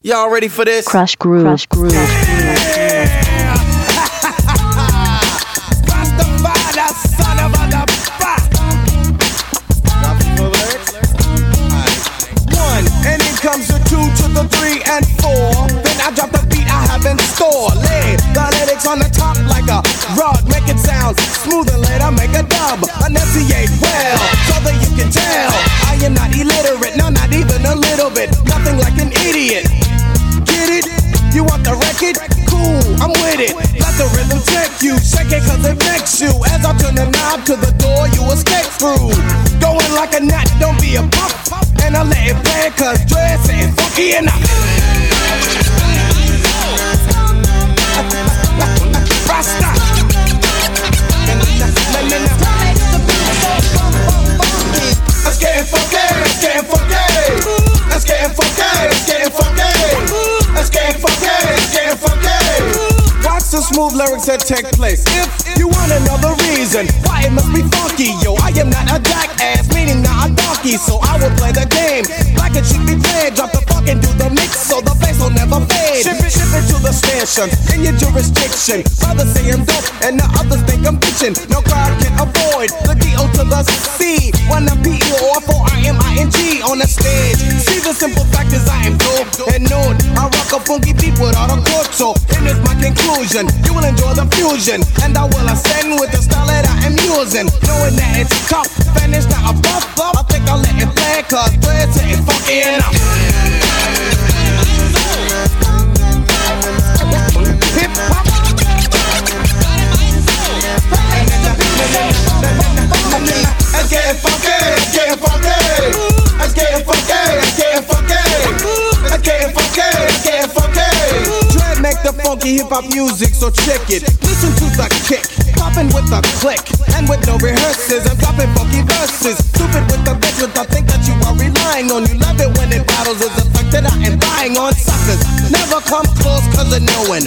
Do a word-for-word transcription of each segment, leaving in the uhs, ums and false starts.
Y'all ready for this? Krush Groove. Krush Groove. Yeah. Rastafari, son of a bitch. One, and it comes to two, to the three, and four. Then I drop the beat I have in store. Lay the lyrics on the top like a rug. Make it sound smooth and later make a dub. An M C A well, so that you can tell. I am not illiterate, no, not even a little bit. Nothing like an idiot. Get it? You want the record? Cool, I'm with it. Let the rhythm check you. Shake it cause it makes you. As I turn the knob to the door, you escape through. Going like a gnat, don't be a pup. And I let it play cause dress ain't funky enough. Rasta. Let's get funky, let's get funky. Let's get funky, let's get funky. Let's get funky, let's get funky. Watch the smooth lyrics that take place. If you want another reason why it must be funky, yo, I am not a jackass, meaning not a donkey. So I will play the game like it should be played. Drop the funk and do the mix so the bass will never fade. Ship it, ship it to the stations in your jurisdiction. Brothers say I'm dope and the others think I'm bitching. No crowd can avoid the D O to the C. When I'm P E O F O I M I N G on the stage. See the simple fact is I am dope and known. I rock a funky beat without a chord, so and it's my conclusion. You will enjoy the fusion, and I will ascend with the style that I am using. Knowing that it's tough, Spanish not a buff up. I think I'll let it play, cause we're taking funky enough. Hip hop. Let's get funky, let's get funky. Let's get funky, let's get funky. Let's get funky, let's get funky. Dread make the funky hip-hop music, so check it. Listen to the kick, poppin' with a click. And with no rehearsals, I'm dropping funky verses. Stupid with the bitches, I think that you are relying on. You love it when it battles, is the fact that I am buying on suckers. Never come close, cause of knowing.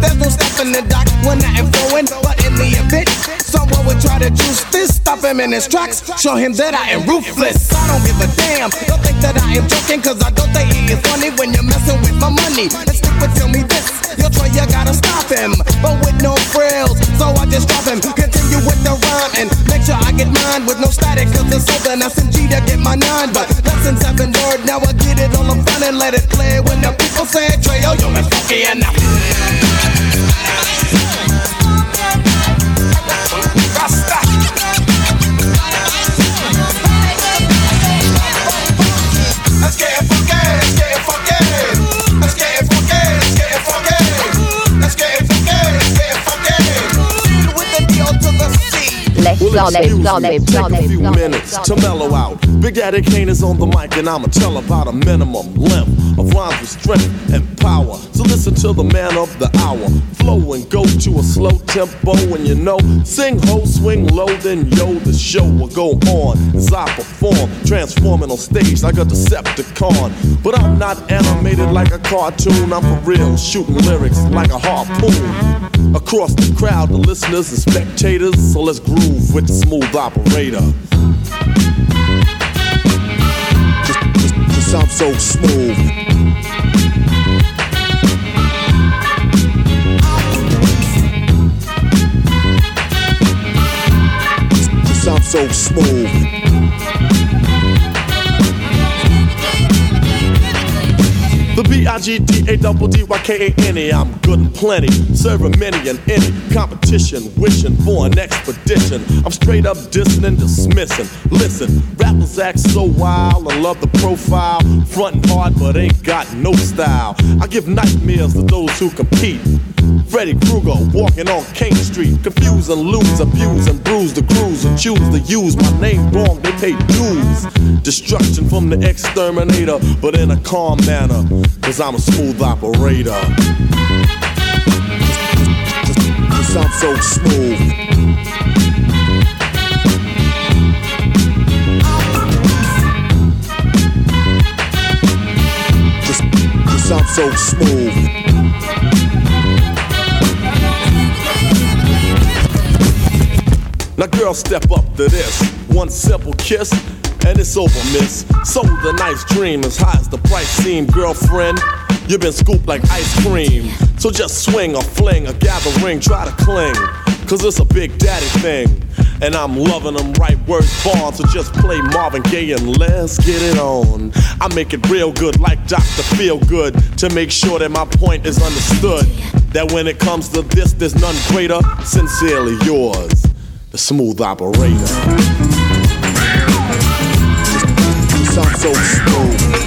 There's no stopping the doc when I am flowing. But in the event, someone would try to juice this. Stop him in his tracks, show him that I am ruthless. I don't give a damn, don't think that I am joking. Cause I don't think he is funny. When you're messing with my money, and stick would tell me this, you'll try, you gotta stop him, but with no frills, so I just drop him. Continue with the rhyme and make sure I get mine with no static, cause it's over. And I send G to get my nine, but lessons have been learned. Now I get it all, I'm fun and let it play. When the people say, Trey, oh, you're as funky enough. Rasta. Let's get funky, let's get let's get funky, let's get funky. Let's get funky, let's get funky. With the deal to the sea. Let's go, let's go, let's go, let's go. Minutes to mellow out. Big Daddy Kane is on the mic and I'ma tell about a minimum length of rhymes with strength and power. So listen to the man of the hour. Flow and go to a slow tempo and you know, sing ho, swing low, then yo, the show will go on as I perform, transforming on stage like a Decepticon. But I'm not animated like a cartoon, I'm for real, shooting lyrics like a harpoon. Across the crowd, the listeners and spectators, so let's groove with the smooth operator. I'm so smooth. Cause I'm so smooth. The B I G D A double D Y K A N E, I'm good and plenty, serving many and any competition, wishing for an expedition. I'm straight up dissing and dismissing. Listen, rappers act so wild, I love the profile, frontin' hard but ain't got no style. I give nightmares to those who compete. Freddy Kruger walking on King Street, confuse and lose, abuse and bruise the crews and choose to use my name wrong. They pay dues, destruction from the exterminator, but in a calm manner. Cause I'm a smooth operator. Cause I'm so smooth. Cause, cause I'm so smooth. Now girls, step up to this. One simple kiss and it's over, miss. Sold a nice dream as high as the price seemed, girlfriend. You've been scooped like ice cream. So just swing or fling or gathering, try to cling. Cause it's a Big Daddy thing. And I'm loving them right words bars. So just play Marvin Gaye and let's get it on. I make it real good like Doctor Feelgood to make sure that my point is understood. That when it comes to this, there's none greater. Sincerely yours, the smooth operator. You sound so smooth.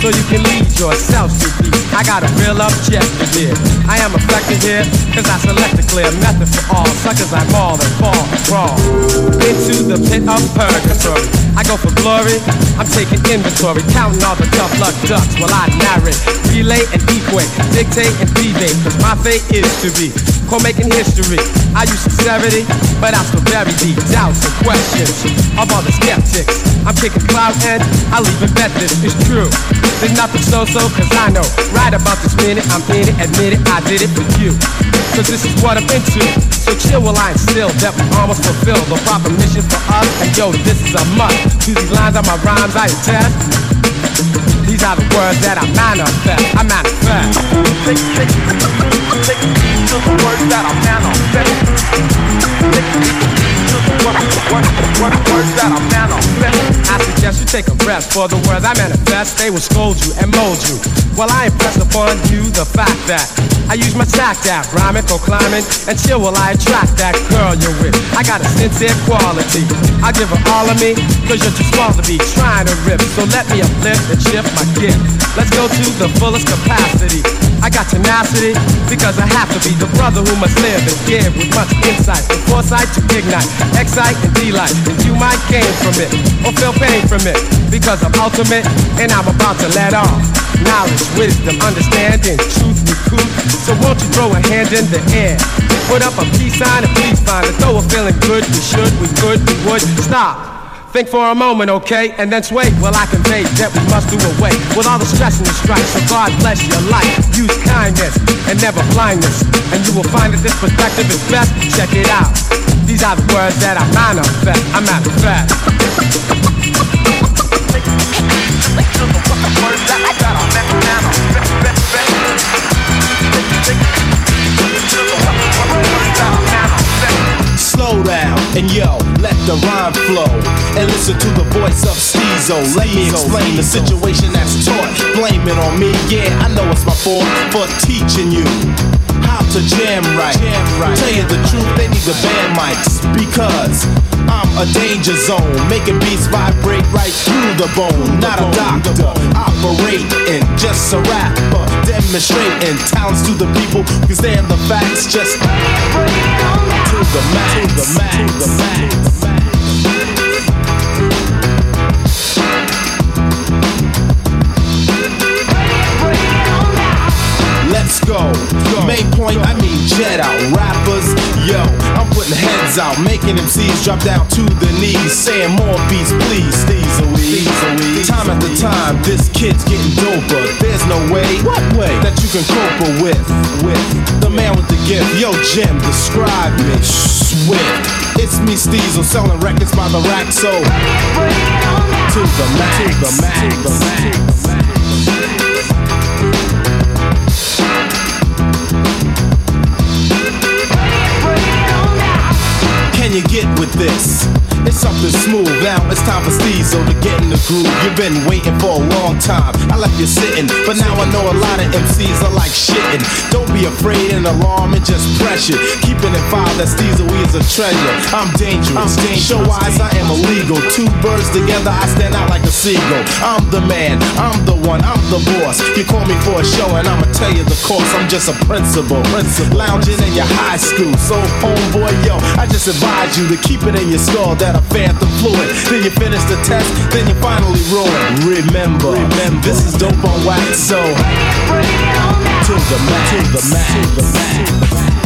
So you can lead yourself to be. I got a real objective here. I am affected here, cause I select a clear method for all suckers. I ball and fall and crawl into the pit of purgatory. I go for glory, I'm taking inventory, counting all the tough luck ducks while I narrate, relay and equate, dictate and prevate, cause my fate is to be co-making history. I use sincerity, but I'm still very deep doubts and questions of all the skeptics. I'm kicking cloud and I'll even bet this is true. There's nothing so-so, cause I know right about this minute, I'm in it, admit it, I did it for you. Cause this is what I'm into, so chill while I instill that we almost fulfill the proper mission for us. And yo, this is a must. See these lines are my rhymes I attest. These are the words that I manifest. I manifest. Take, take, take these to the words that I manifest. Take these to the words, words, words, words that I manifest. I suggest you take a rest, for the words I manifest, they will scold you and mold you. Well, I impress upon you the fact that I use my tact at rhyming, go climbing, and chill while I attract that girl you're with. I got a sincere quality, I give her all of me, cause you're too small to be trying to rip. So let me uplift and shift my gift. Let's go to the fullest capacity. I got tenacity, because I have to be the brother who must live and give with much insight and foresight to ignite, excite and delight. And you might gain from it, or feel pain from it, because I'm ultimate, and I'm about to let off. Knowledge, wisdom, understanding, truth, recruit. So won't you throw a hand in the air? Put up a peace sign and please find it. Though we're feeling good, we should, we could, we would. Stop. Think for a moment, okay? And then sway. Well, I convey that we must do away with all the stress and the strife. So God bless your life. Use kindness and never blindness. And you will find that this perspective is best. Check it out. These are the words that I manifest. I manifest. Take to the words that I got on that now. Slow down and yo, let the rhyme flow and listen to the voice of Stezo. Let me explain the situation that's taught. Blame it on me, yeah, I know it's my fault for teaching you how to jam right. Tell you the truth, they need the band mics because I'm a danger zone, making beats vibrate right through the bone. Not a doctor, operating, just a rapper, demonstrating talents to the people, cause they're the facts, just to the max, to the max, to the max. Let's go, main point, I mean jet out, rappers, yo. I'm putting heads out, making M Cs drop down to the knees, saying more beats, please, Steez-a-wee. Time after time, this kid's getting doper. There's no way, what way, that you can cope with, with the man with the gift. Yo, Jim, describe me, swift. It's me, Steezo, selling records by the rack, so to the max, to the max, to the max, to the max. Can you get with this? It's something smooth. Now it's time for Stezo to get in the groove. You've been waiting for a long time. I left you sitting, but now I know a lot of M Cs are like shitting. Don't be afraid and alarm and just pressure. Keeping it filed that Stezo is a treasure. I'm dangerous. I'm dangerous. Show wise, I am illegal. Two birds together, I stand out like a seagull. I'm the man. I'm the one. I'm the boss. You call me for a show and I'ma tell you the course. I'm just a principal. principal. Lounging in your high school. So homeboy, yo, I just advise you to keep it in your skull that I'm phantom fluid. Then you finish the test, then you finally ruined. Remember, remember, this is dope on wax, so bring it, bring it on now. To the max, to the max, to the max, to the max.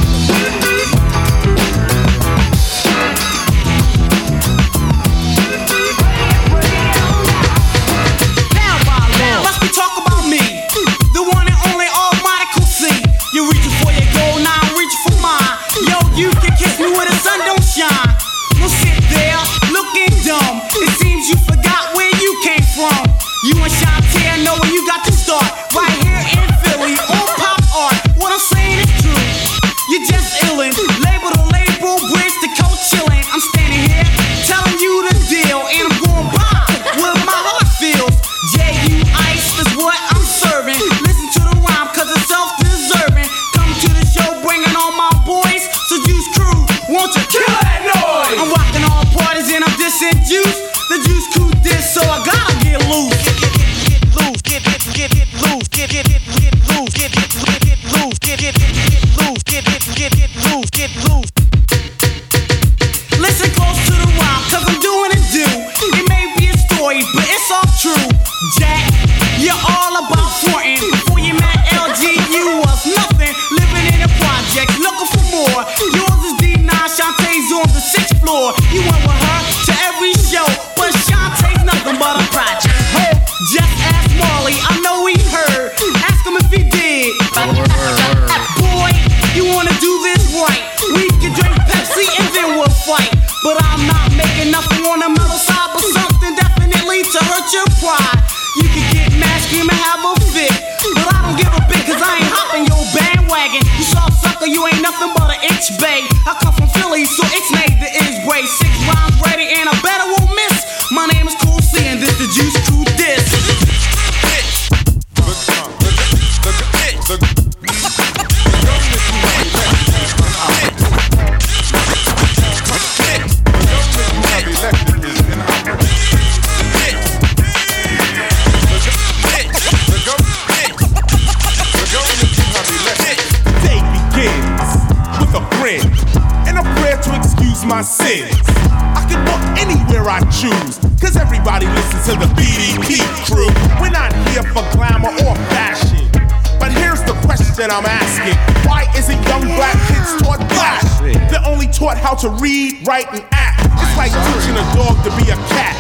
To read, write, and act. It's like teaching a dog to be a cat.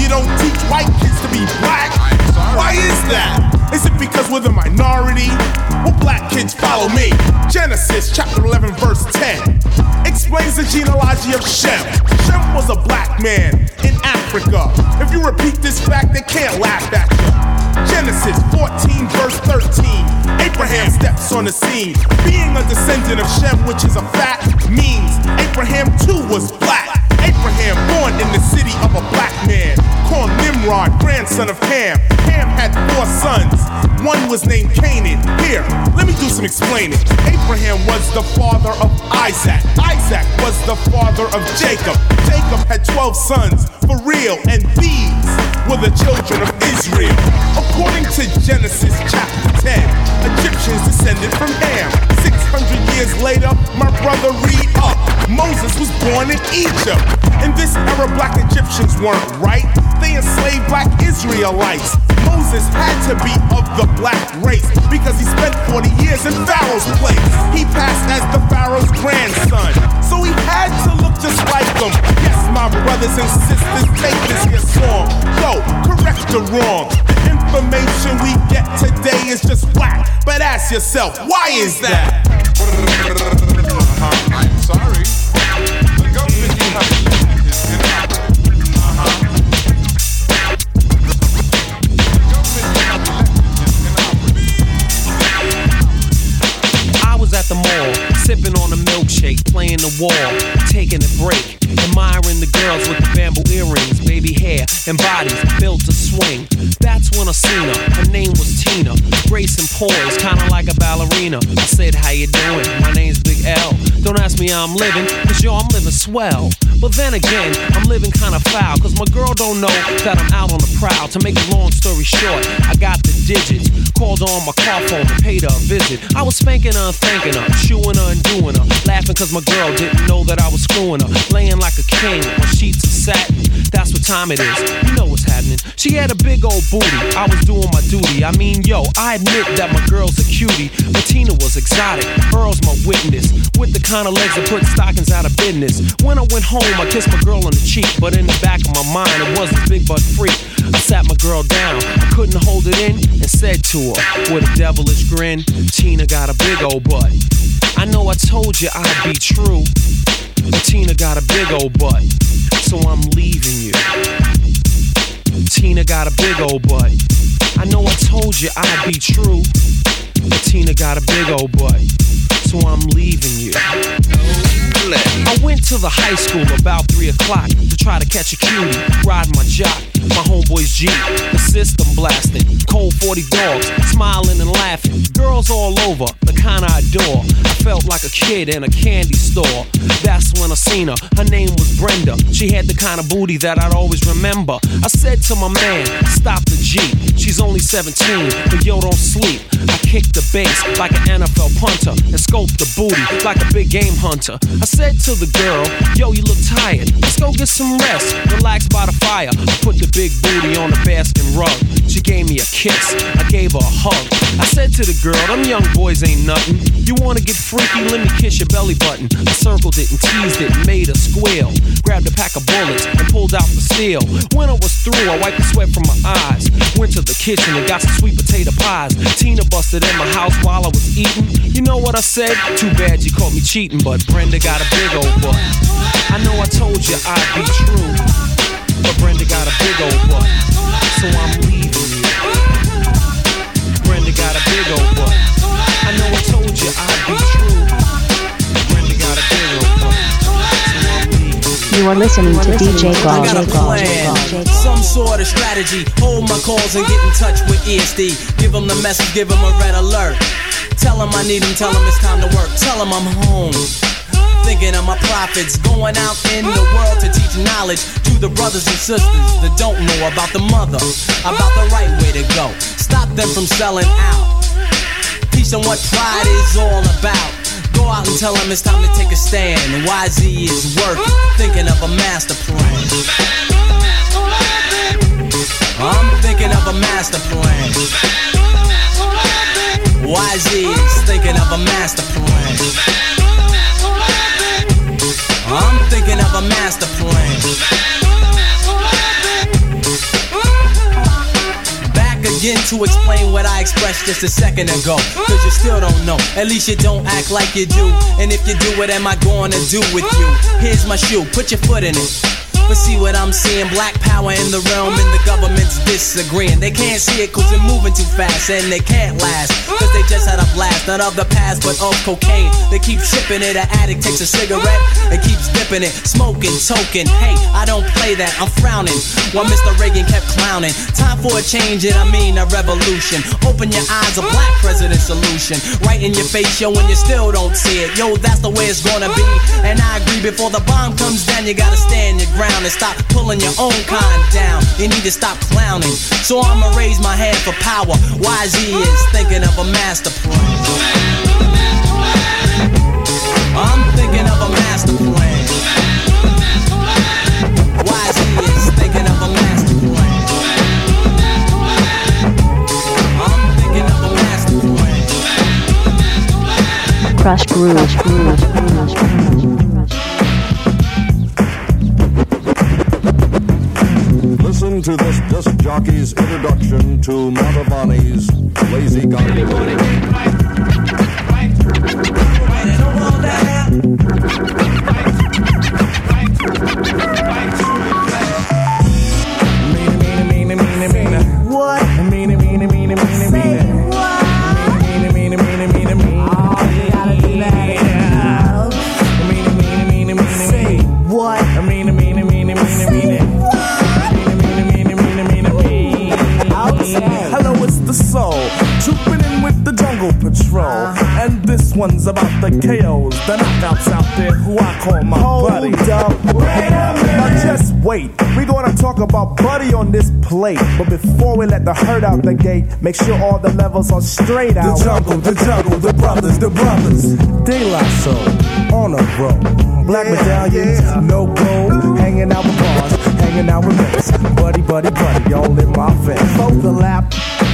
You don't teach white kids to be black. Why is that? Is it because we're the minority? Well, black kids follow me. Genesis chapter eleven verse ten explains the genealogy of Shem. Shem was a black man in Africa. If you repeat this fact, they can't laugh at you. Genesis fourteen verse thirteen. Abraham steps on the scene. Being a descendant of Shem, which is a fact, means Abraham too was black. Abraham born in the city of a black man called Nimrod, grandson of Ham. Ham had four sons. One was named Canaan. Here, let me do some explaining. Abraham was the father of Isaac. Isaac was the father of Jacob. Jacob had twelve sons, for real, and these were the children of Israel. According to Genesis chapter ten, Egyptians descended from Ham. six hundred years later, my brother read up. Moses was born in Egypt. In this era, black Egyptians weren't right. They enslaved black Israelites. Moses had to be of the black race because he spent forty years in Pharaoh's place. He passed as the Pharaoh's grandson, so he had to look just like them. Yes, my brothers and sisters, take this here song. Yo, correct the wrong. The information we get today is just whack. But ask yourself, why is that? Uh-huh. I'm sorry. The government you have the mall, sipping on a milkshake, playing the wall, taking a break, admiring the girls with the and bodies built to swing. That's when I seen her, her name was Tina, grace and poise, kinda like a ballerina. I said, how you doing? My name's Big L. Don't ask me how I'm living, cause yo, I'm living swell. But then again, I'm living kinda foul, cause my girl don't know that I'm out on the prowl. To make a long story short, I got the digits, called on my car phone to pay her a visit. I was spanking her and thanking her, shooing her and doing her, laughing cause my girl didn't know that I was screwing her, laying like a king on sheets of satin. That's what time it is, you know what's happening. She had a big old booty, I was doing my duty. I mean, yo, I admit that my girl's a cutie, but Tina was exotic, Earl's my witness, with the kind of legs that put stockings out of business. When I went home, I kissed my girl on the cheek, but in the back of my mind, it was a big butt freak. I sat my girl down, I couldn't hold it in, and said to her, with a devilish grin, Tina got a big old butt. I know I told you I'd be true, but Tina got a big old butt, so I'm leaving you. Tina got a big old butt. I know I told you I'd be true, but Tina got a big old butt, so I'm leaving you. I went to the high school about three o'clock to try to catch a cutie, ride my jock, my homeboy's Jeep, the system blasting, cold forty dogs, smiling and laughing, girls all over, the kind I adore. I felt like a kid in a candy store. That's when I seen her, her name was Brenda. She had the kind of booty that I'd always remember. I said to my man, stop the Jeep, she's only seventeen, but yo, don't sleep. I kicked the bass like an N F L punter, and scoped the booty like a big game hunter. I said to the girl, yo, you look tired, let's go get some rest, relax by the fire. I put the big booty on the basket rug, she gave me a kiss, I gave her a hug. I said to the girl, them young boys ain't nothing, you wanna get freaky, let me kiss your belly button. I circled it and teased it, made her squeal, grabbed a pack of bullets and pulled out the steel. When I was through, I wiped the sweat from my eyes, went to the kitchen and got some sweet potato pies. Tina busted in my house while I was eating, you know what I said, too bad you caught me cheating, but Brenda got a big old butt. I know I told you I'd be true, but Brenda got a big old butt, so I'm leaving you. Brenda got a big old butt. I know I told you I'd be true, but Brenda got a big old butt, so I'm leaving you. You are listening to D J Gawd. I got a plan, some sort of strategy. Hold my calls and get in touch with E S D. Give them the message, give them a red alert. Tell them I need them, tell them it's time to work. Tell them I'm home, thinking of my profits, going out in the world to teach knowledge to the brothers and sisters that don't know about the mother, about the right way to go. Stop them from selling out, teach them what pride is all about. Go out and tell them it's time to take a stand. Y Z is working, thinking of a master plan. I'm thinking of a master plan. Y Z is thinking of a master plan. I'm thinking of a master plan. Back again to explain what I expressed just a second ago, cause you still don't know, at least you don't act like you do. And if you do, what am I going to do with you? Here's my shoe, put your foot in it. But see what I'm seeing, black power in the realm and the government's disagreeing. They can't see it cause they're moving too fast, and they can't last cause they just had a blast, not of the past but of cocaine. They keep shipping it, an addict takes a cigarette and keeps dipping it, smoking, token. Hey, I don't play that, I'm frowning while Mister Reagan kept clowning. Time for a change, and I mean a revolution. Open your eyes, a black president solution right in your face, yo, and you still don't see it. Yo, that's the way it's gonna be, and I agree. Before the bomb comes down, you gotta stand your ground and stop pulling your own kind down. You need to stop clowning. So I'ma raise my hand for power. Y Z is thinking of a master plan. I'm thinking of a master plan. Y Z is thinking of a master plan. I'm thinking of a master plan. Krush Groove, Krush Groove, Krush Groove. Listen to this disc jockey's introduction to Mantovani's Lazy Gandhi. What? Meaning, meaning, meaning, meaning, meaning. What? Meaning, meaning, meaning, meaning, meaning. What? Meaning, meaning, meaning, meaning, meaning. Meaning, meaning, meaning, meaning, meaning. the soul, trooping in with the jungle patrol. And this one's about the K Os, the knockouts out there who I call my Hold buddy. Up. Wait a minute. Now just wait, we're gonna talk about buddy on this plate. But before we let the herd out the gate, make sure all the levels are straight out. The jungle, the jungle, the brothers, the brothers. De La Soul, on a roll. Black yeah, medallions, yeah. no gold, hanging out with bars. Hanging out with us, buddy, buddy, buddy, all in my face. Both the lap,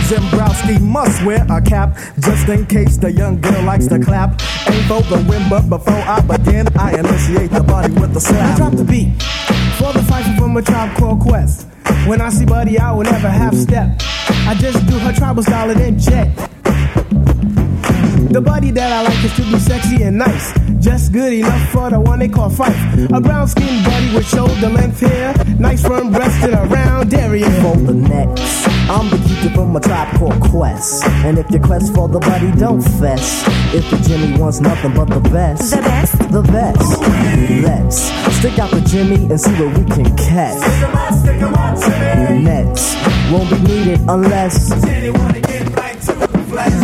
Zembrowski must wear a cap, just in case the young girl likes to clap. Ain't for the win, but before I begin, I initiate the body with a slap. I drop the beat for the fight from A Tribe Called Quest. When I see buddy, I will never half step. I just do her tribal style and then check. The buddy that I like is to be sexy and nice, just good enough for the one they call Fife. A brown-skinned buddy with shoulder length hair, nice firm breast and a round area. For the next, I'm the keeper from A Tribe Called Quest. And if you quest for the buddy, don't fess. If the Jimmy wants nothing but the best, the best, the best, let's stick out the Jimmy and see what we can catch. Stick 'em up, stick 'em up, Jimmy. Next won't be needed unless Jimmy wanna get right to the flesh.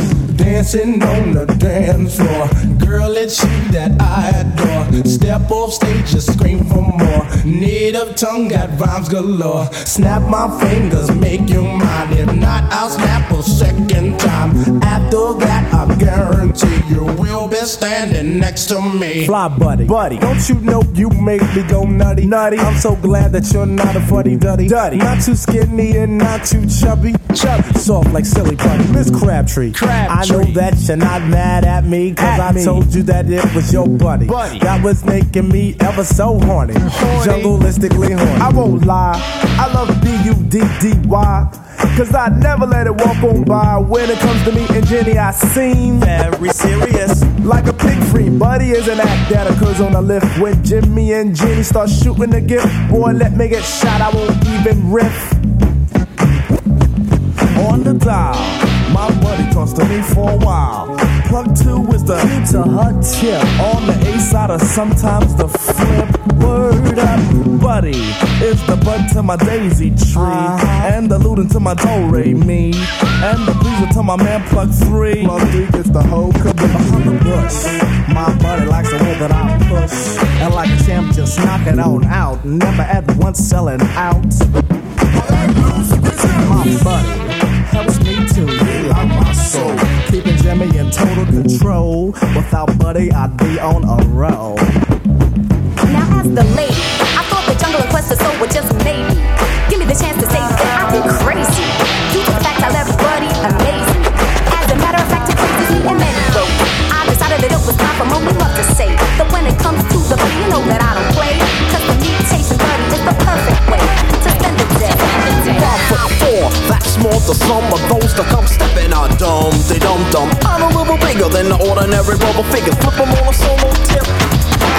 Dancing on the dance floor, girl, it's you that I adore. Step off stage, just scream for more. Native Tongue got rhymes galore. Snap my fingers, make you mine. If not, I'll snap a second time. After that, I guarantee you will be standing next to me. Fly buddy, buddy, don't you know you make me go nutty, nutty? I'm so glad that you're not a fuddy duddy, duddy. Not too skinny and not too chubby, chubby. Soft like silly putty, Miss Crabtree, Crabtree. That you're not mad at me, cause at I me. told you that it was your buddy, buddy that was making me ever so horny, horny. Jungleistically horny. I won't lie, I love B U D D Y, cause I never let it walk on by. When it comes to me and Jenny, I seem very serious, like a pig free. Buddy is an act that occurs on a lift. When Jimmy and Jenny start shooting the gift, boy, let me get shot, I won't even riff. On the dial, my buddy talks to me for a while. Plug two is the hint to her tip. On the A side or sometimes the flip. Word up, buddy is the bud to my daisy tree, and the lute to my do-re-mi, and the pleaser to my man plug three. Plug three gets the whole cup behind the bush. My buddy likes the way that I push, and like a champ just knock it on out, never at once selling out. My buddy helps me to heal out my soul, keeping Jimmy in total control. Without buddy, I'd be on a roll. Now as the lady, I thought the jungle and quest of soul were just maybe. Give me the chance to say that I be crazy. Due to the fact I left buddy amazing. As a matter of fact, it crazy me and many go. I decided that it was time for mommy love to say that when it comes to the buddy, you know that I don't play. Cause for me, chasing buddy is the perfect way to spend the day. Five foot four, that's more the sum of those that come stepping on dumb, they dumb dumb. I'm a little bigger than the ordinary rubber figure. Flip them on a solo tip.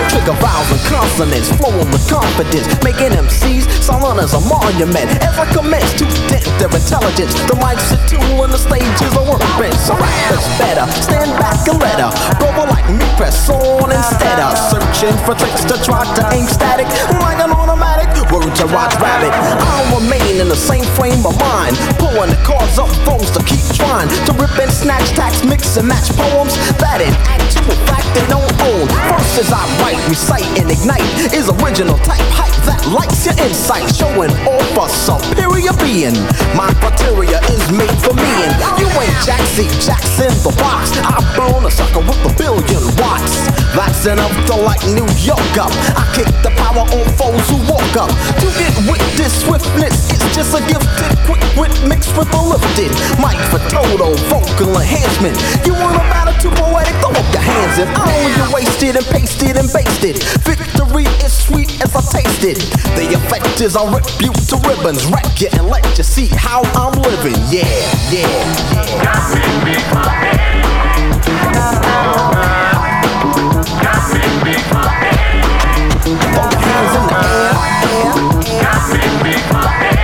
Trigger vowels and consonants, flowing with confidence, making M Cs silent as a monument. As I commence to dent their intelligence, the mic's a tool and the stage is a workbench. So rap is better, stand back and let her brother like me press on instead of searching for tricks to try to aim static like an automatic. Words to Roger Rabbit, I'll remain in the same frame of mind, pulling the cards up, those to keep trying to rip and snatch, tax, mix and match poems that in actual fact they don't own. Verses I write, recite and ignite is original type hype that likes your insight, showing off a superior being. My criteria is made for me and you ain't Jack C. Jackson the box. I burn a sucker with a billion watts, that's enough to light New York up. I kick the power on foes who walk up. You get with this swiftness, it's just a gifted quick wit mixed with a lifted mic for total vocal enhancement. You want a battle too poetic, throw up your hands in. I only get wasted and pasted and basted. Victory is sweet as I taste it. The effect is I'll rip you to ribbons, wreck you and let you see how I'm living. Yeah, yeah, yeah. Got me beat my head. Got me beat my head. Throw your hands in the air. Got me beat my head.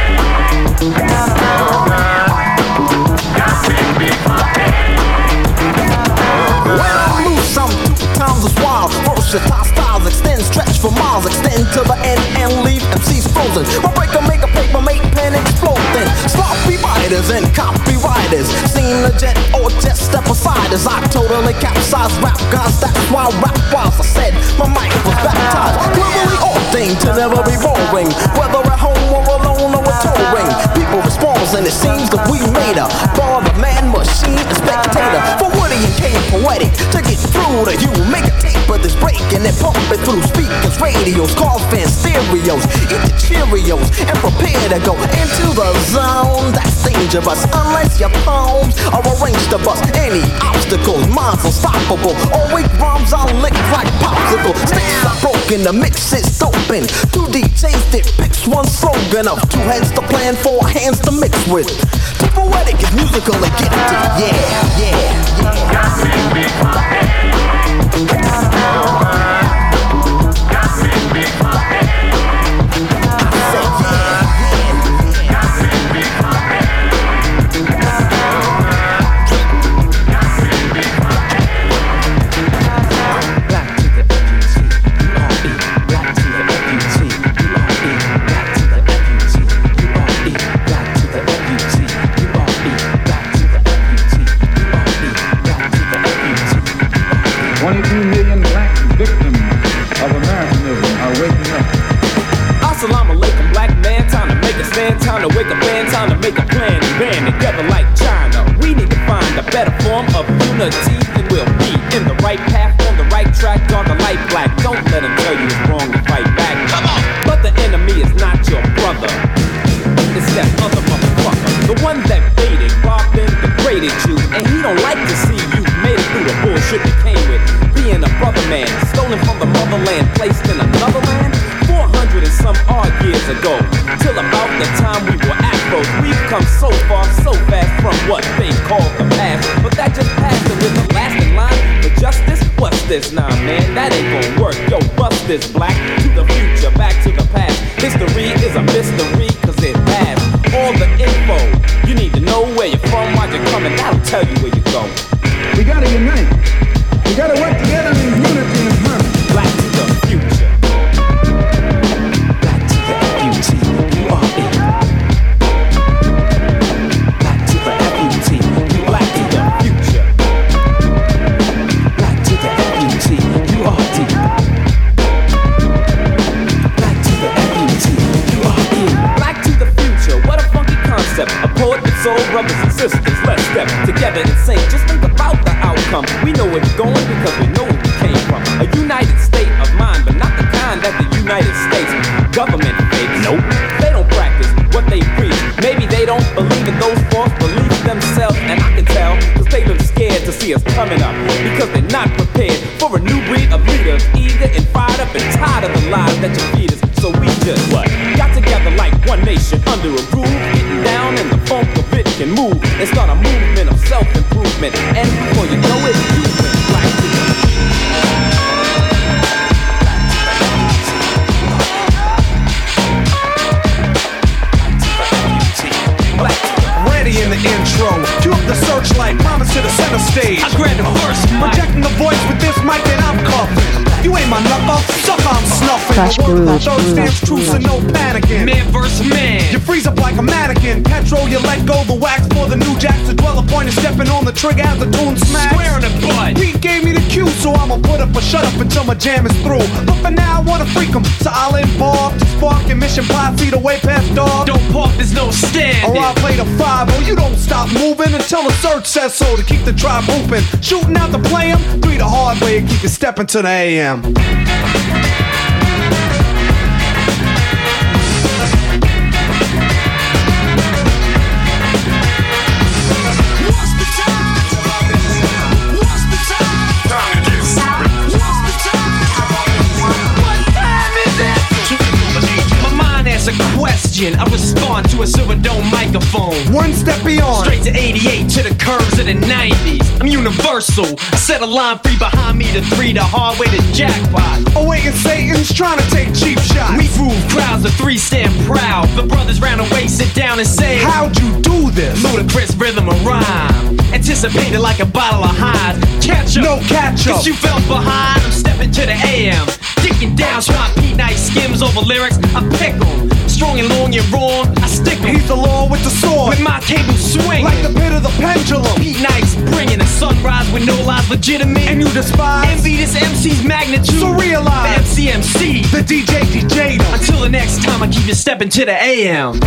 Got me beat my head. When I lose, I'm two times as wild. Versatile styles extend, stretch for miles, extend to the end and leave M Cs frozen. My breaker, make a paper, make pen explode. Then sloppy writers and copywriters. it seems that we made a ball, the man, machine, and spectator. For Woody and Kane, poetic, to get through to you. Make a tape of this break and then pump it through speakers, radios, call fans, stereos. Eat the Cheerios and prepare to go into the zone. That's dangerous unless your poems are arranged to bust any obstacles. Minds unstoppable, all week rhymes are licked like popsicle. Sticks are broken, the mix is open. Two D Js that picks one slogan up. Two heads to plan, four hands to mix with. Too poetic is musical and get it. Yeah, yeah, yeah. Got me beat by it. Got me beat by it. Time to wake up and time to make a plan and band together like China. We need to find a better form of unity and we'll be in the right path, on the right track, on the light black. Don't let them tell you it's wrong to fight back. Come on! But the enemy is not your brother. It's that other motherfucker. The one that baited, robbed, and degraded you. And he don't like to see you made it through the bullshit that came with being a brother man. Stolen from the motherland, placed in another land. four hundred and some odd years ago, till about the time we were afros, we've come so far, so fast from what they call the past. But that just passed and with the last in line for justice. What's this? Nah, man, that ain't gonna work. Yo, bust this black to the future, back to the past. History is a mystery, cause it passed. All the info you need to know, where you're from, why you're coming, that'll tell you where you're going. We gotta unite. We gotta work together in unity and harmony. Black to the future. Soul brothers and sisters, let's step together and say, just think about the outcome. We know where we're going because we know where we came from. A united state of mind, but not the kind that the United States government makes. Nope. They don't practice what they preach. Maybe they don't believe in those false beliefs themselves, and I can tell, because they've been scared to see us coming up, because they're not prepared for a new breed of leaders, eager and fired up and tired of the lies that you feed us. So we just what? Got together like one nation under a roof, getting down in the funk of it can move and start a movement of self-improvement. And before you know it, you went black to the future. Ready in the intro, cue up the searchlight, promise to the center stage. I grabbed the first mic, projecting the voice with this mic that I'm coughing. You ain't my knuckle, suck I'm snuffing. Krush Groove, my third stance, truce and no panicking. Man versus man. You freeze up like a mannequin. Petrol, you let go the wax for the new jack to dwell upon. You're stepping on the trigger as the tune smacks. Square in the butt. Pete gave me the cue, so I'ma put up a shut up until my jam is through. But for now, I wanna freak him, so I'll involve the spark and mission five feet away past dog. Don't park, there's no standing. Or I'll play the five, oh, you don't stop moving until the search says so to keep the tribe open. Shooting out the play em, three the hard way and keep it stepping to the A M. I respond to a silver dome microphone. One step beyond. Straight to eighty-eight, to the curves of the nineties. I'm universal. I set a line free behind me to three, the hard way to jackpot. Oh wait, and Satan's trying to take cheap shots. We groove crowds of three stand proud. The brothers round the way sit down and say, how'd you do this? Ludicrous rhythm and rhyme. Anticipated like a bottle of highs. Catch up. No catch up. Cause you fell behind. I'm stepping to the A M. Digging down, trying Pete Nice skims over lyrics. I pick 'em. Strong and long and wrong, I stick 'em. He's the law with the sword, with my cable swing like the pit of the pendulum. Pete Nice bringing a sunrise with no lies legitimate. And you despise, envy this M C's magnitude. So realize, the M C M C, the D J D J. Until the next time, I keep you stepping to the A M.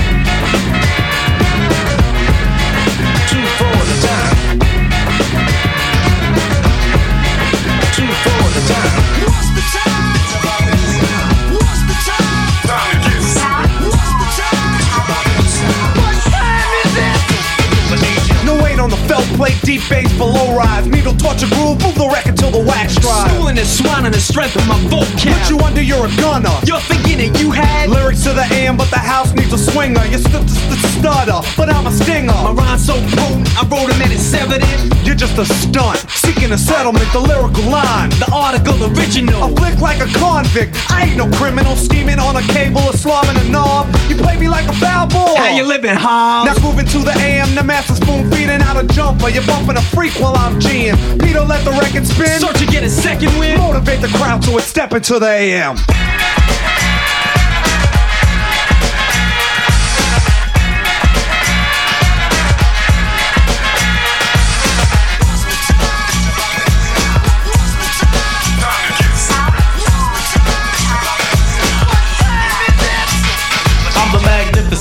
felt plate, deep bass, below rise. Needle torture groove, move the record till the wax dries. Schooling and swanning the strength of my vocab. Put you under, you're a gunner. You're thinking that you had lyrics to the A M, but the house needs a swinger. You're still just a stutter, but I'm a stinger. My rhyme's so potent, I wrote them and it severed it. You're just a stunt, seeking a settlement, the lyrical line. The article original, I flick like a convict. I ain't no criminal, scheming on a cable or slamming a knob. You play me like a foul boy. How you living, Hobbs? Now moving to the A M, the master's spoon feeding out a jumper. You're bumping a freak while I'm G'ing. Peter, let the record spin. Search and get a second win. Motivate the crowd to it, step into the A M.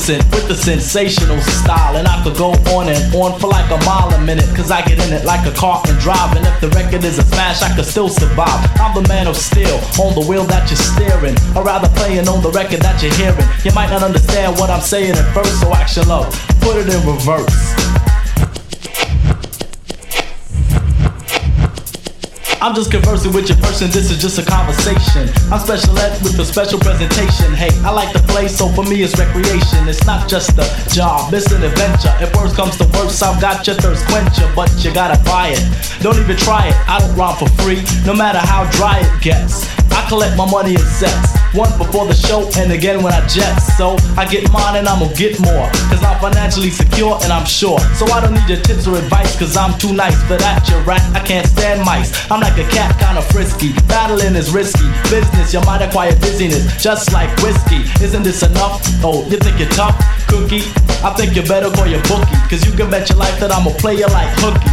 With the sensational style, and I could go on and on for like a mile a minute, cause I get in it like a car and drive. And if the record is a smash, I could still survive. I'm the man of steel, on the wheel that you're steering, or rather playing on the record that you're hearing. You might not understand what I'm saying at first, so action low, put it in reverse. I'm just conversing with your person, this is just a conversation. I'm special ed with a special presentation. Hey, I like to play, so for me it's recreation. It's not just a job, it's an adventure. If worse comes to worse, I've got your thirst quencher. But you gotta buy it, don't even try it. I don't rhyme for free, no matter how dry it gets. I collect my money in sets, one before the show and again when I jet. So I get mine and I'ma get more, cause I'm financially secure and I'm sure. So I don't need your tips or advice, cause I'm too nice for that, you're right. I can't stand mice, I'm like a cat, kinda frisky. Battling is risky business, you might acquire busyness, just like whiskey. Isn't this enough? Oh, you think you're tough, cookie? I think you better call your bookie, cause you can bet your life that I'ma play you like hooky.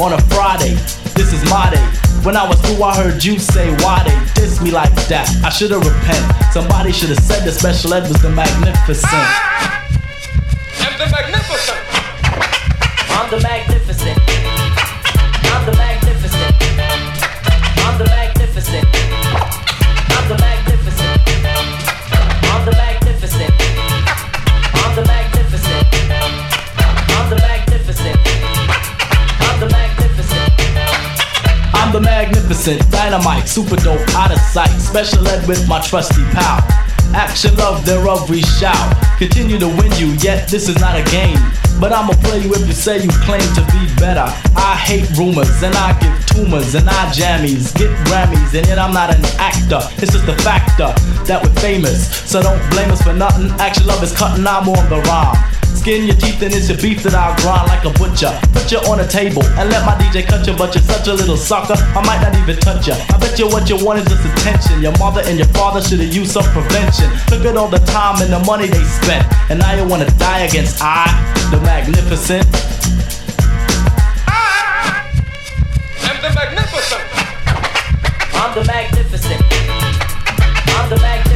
On a Friday, this is my day. When I was through, I heard you say, why they diss me like that? I shoulda repent. Somebody shoulda said that special ed was the magnificent. Ah! I'm the magnificent. I'm the magnificent. I'm the magnificent. I'm the magnificent. I'm the magnificent. I'm the magnificent. I'm the magnificent. I'm the magnificent. I'm the magnificent. I'm the magnificent, dynamite, super dope, out of sight. Special ed with my trusty pal. Action, love, thereof we shout. Continue to win you, yet this is not a game. But I'ma play you if you say you claim to be better. I hate rumors, and I give tumors, and I jammies, get Grammys, and yet I'm not an actor. It's just a factor that we're famous, so don't blame us for nothing. Action, love is cutting, I'm on the rhyme. Skin your teeth and it's your beef that I'll grind like a butcher. Put you on a table and let my D J cut you, but you're such a little sucker, I might not even touch you. I bet you what you want is just attention. Your mother and your father should have used some prevention. Look at all the time and the money they spent, and now you wanna die against I, the magnificent. I am the magnificent. I'm the magnificent. I'm the magnificent.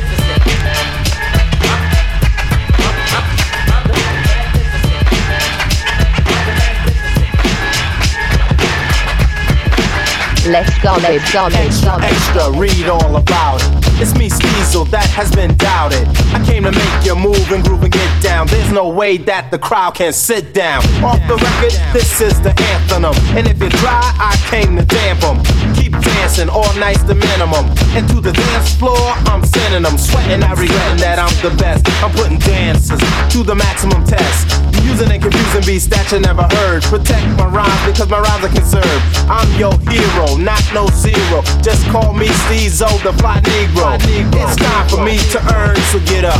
Let's go, let's go, let's go. Extra, read all about it. It's me, Stezo, that has been doubted. I came to make your move and groove and get down. There's no way that the crowd can sit down. Off the record, this is the anthem. And if you try, I came to damp them. Keep dancing, all night's the minimum. And to the dance floor, I'm sending them. Sweating, I regretting that I'm the best. I'm putting dances to the maximum test. Using and confusing beats that you never heard. Protect my rhymes because my rhymes are conserved. I'm your hero, not no zero. Just call me Stezo, the fly negro. It's time for me to earn, so get up,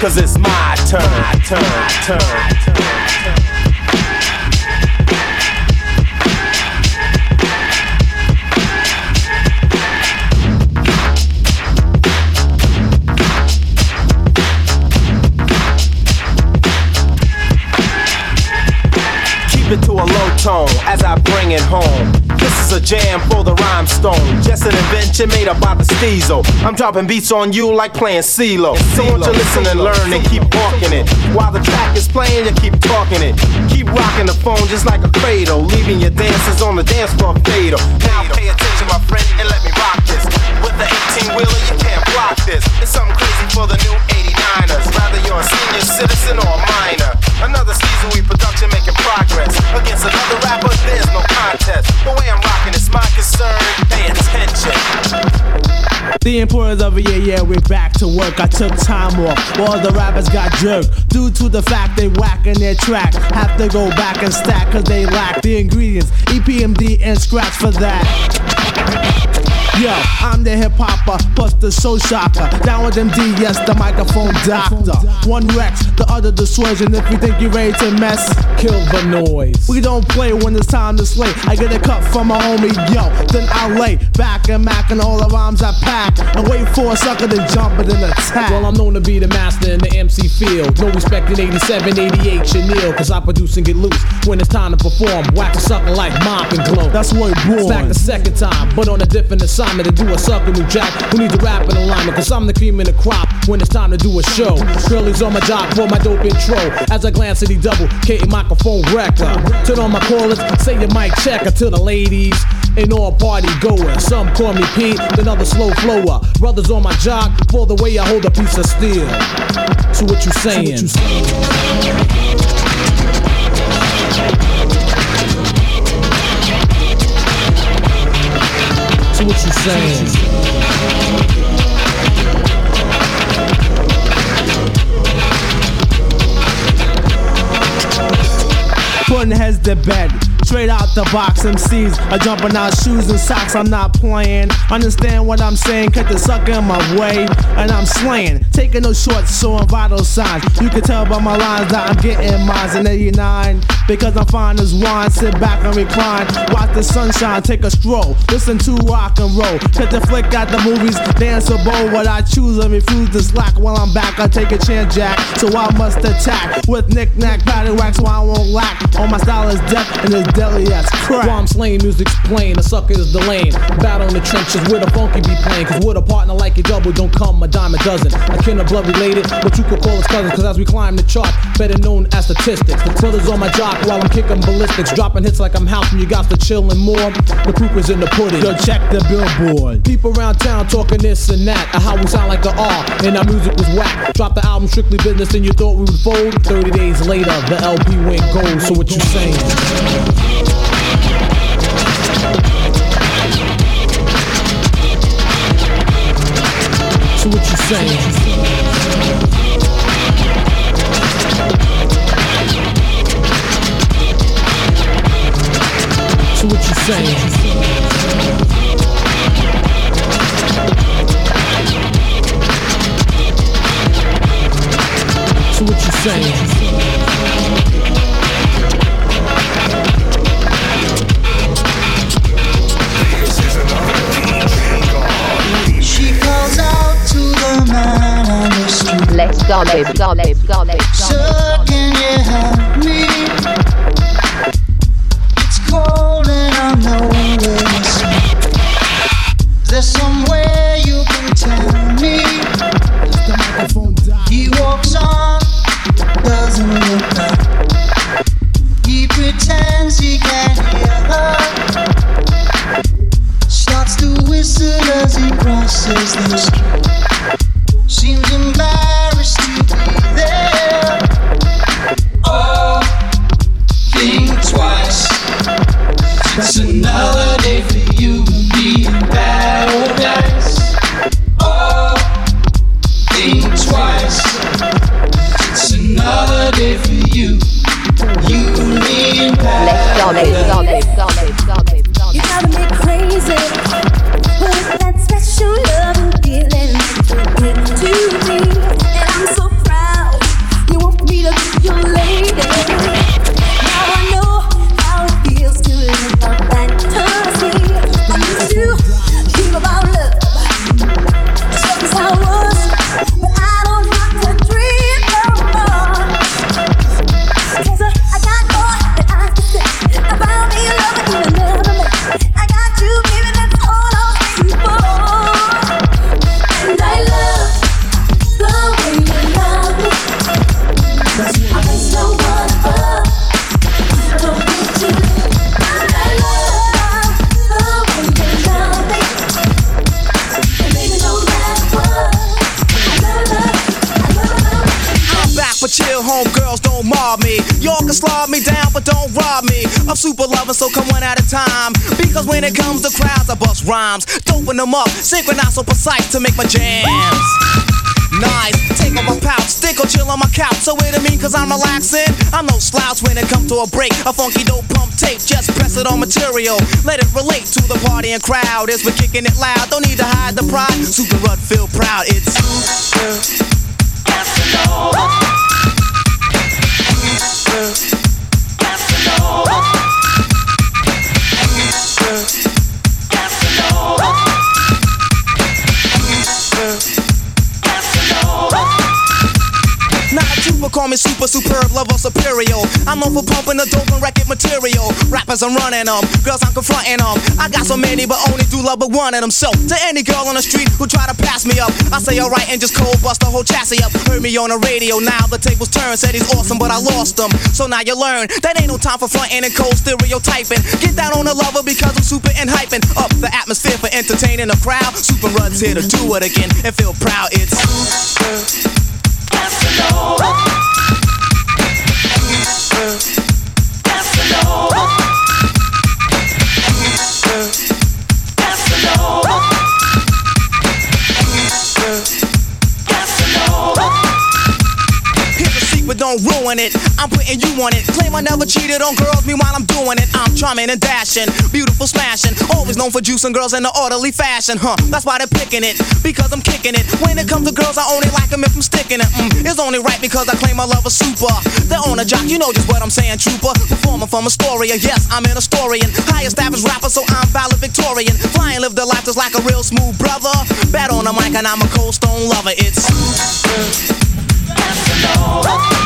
cause it's my turn, my turn, my turn, my turn. To a low tone as I bring it home. This is a jam for the rhymestone, just an invention made up by the Stezo. I'm dropping beats on you like playing CeeLo. So won't you listen and learn and keep walking it. While the track is playing, you keep talking it. Keep rocking the phone just like a cradle, leaving your dancers on the dance floor fatal. Now pay attention, my friend, and let me rock this. With the eighteen-wheeler, you can't block this. It's something crazy for the new eighty-niners. Rather you're a senior citizen or a minor. Another Stezo, we production making progress against The importance of it, yeah, yeah, we're back to work. I took time off, all the rappers got jerked due to the fact they whacking their track. Have to go back and stack, cause they lack the ingredients, E P M D and scratch for that. Yo, I'm the hip hopper, plus the soul shocker. Down with M D S, the microphone doctor. One wrecks, the other destroys, and if you think you're ready to mess, kill the noise. We don't play when it's time to slay. I get a cup from my homie, yo. Then I lay back and mack and all the rhymes I pack, and wait for a sucker to jump and then attack. Well, I'm known to be the master in the M C field. No respect in eighty-seven, eighty-eight, Chanel, cause I produce and get loose when it's time to perform. Whack a sucker like Mop and Glow. That's what it was. Back the second time, but on a different assignment. To do a sucker new jack who needs a rap in alignment, cause I'm the cream in the crop when it's time to do a show. Girlies on my job for my dope intro as I glance at the double K microphone wrecker. Turn on my callers, say your mic check until the ladies and all party goers. Some call me Pete, then other slow flower. Brothers on my job for the way I hold a piece of steel. So what you saying? So what you saying? What you saying? Putting heads to bed, straight out the box. M Cs are jumping out shoes and socks. I'm not playing. Understand what I'm saying? Cut the sucker in my way, and I'm slaying. Taking no shorts, showing vital signs. You can tell by my lines that I'm getting mines in eighty-nine. Because I'm fine as wine, sit back and recline, watch the sunshine, take a stroll, listen to rock and roll, cut the flick at the movies, dance a bowl. What I choose and refuse to slack. While I'm back, I take a chance, Jack, so I must attack with knick-knack, paddywhack, so I won't lack. All my style is death and it's deadly as crap. While I'm slaying, music's plain, a sucker is the lane. Battle in the trenches where the funky be playing, cause with a partner like a double don't come a dime a dozen. I kin of blood related, but you could call us cousins, cause as we climb the chart, better known as statistics. The brothers on my job while I'm kicking ballistics, dropping hits like I'm housing. You got to chillin' more. The proof is in the pudding. Yo, check the billboard. People around town talking this and that. I how we sound like a R, and our music was whack. Drop the album strictly business, and you thought we would fold. Thirty days later, the L P went gold. So what you saying? So what you saying? So what you saying? So what you saying? She calls out to the man on the street. Let's go, let's go, let's go, let's go. So can you help me? It's cold. There's somewhere you can tell me. He walks on, doesn't look back. He pretends he can't hear her. Starts to whistle as he crosses the street. Seems embarrassed to be there. Oh, think twice. That's another day for you and me in paradise. Oh, think twice. It's another day for you, you and me in paradise. You gotta make crazy, but that special love and feeling you to me, and I'm so proud. You want me to be your lady. Y'all can slide me down, but don't rob me. I'm super loving, so come one at a time. Because when it comes to crowds, I bust rhymes, doping them up, synchronized so precise to make my jams. Nice, take on my pouch, stick or chill on my couch. So what it mean, cause I'm relaxing? I'm no slouch when it comes to a break. A funky dope pump tape, just press it on material. Let it relate to the party and crowd. As we're kicking it loud, don't need to hide the pride. Super Rut, feel proud, it's Super Afternoon. Super Afternoon. Super Afternoon. Super. People call me super, superb, lover, superior. I'm known for pumping the dope and record material. Rappers, I'm running them. Girls, I'm confronting them. I got so many, but only do love but one of them. So, to any girl on the street who try to pass me up, I say alright and just cold bust the whole chassis up. Heard me on the radio, now the tables turn. Said he's awesome, but I lost him. So now you learn, that ain't no time for fronting and cold stereotyping. Get down on the lover because I'm super and hyping up the atmosphere for entertaining the crowd. Super Rud's here to do it again and feel proud. It's Super Afternoon. Don't ruin it, I'm putting you on it. Claim I never cheated on girls, meanwhile I'm doing it. I'm charming and dashing, beautiful smashing. Always known for juicing girls in an orderly fashion, huh? That's why they're picking it, because I'm kicking it. When it comes to girls, I only like them if I'm sticking it. Mm, it's only right because I claim I love a super. They're on a jock, you know just what I'm saying, trooper. Performer from Astoria, yes, I'm an Astorian. High established rapper, so I'm valedictorian. Fly and live the life just like a real smooth brother. Bad on the mic and I'm a cold stone lover. It's Afternoon.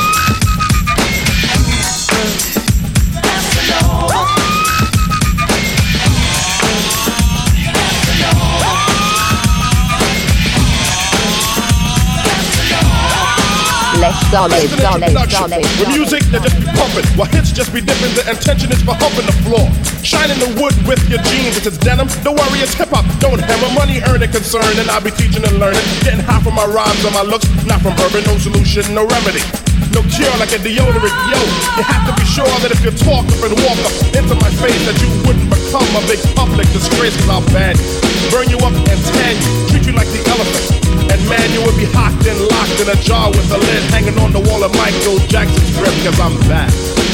Let's go, let's go, let's go, let's go. The music, they're just pumping, while hits just be dipping. The intention is for humping the floor, shining the wood with your jeans. If it's denim, don't worry, it's hip-hop. Don't hammer, money earning concern. And I'll be teaching and learning, getting high from my rhymes and my looks. Not from urban, no solution, no remedy, no cure like a deodorant, yo. You have to be sure that if you talk up and walk up into my face, that you wouldn't become a big public disgrace. Cause I'll ban you, burn you up and tan you, treat you like the elephant. And man, you would be hot and locked in a jar with a lid hanging on the wall of Michael Jackson's grip. Cause I'm back.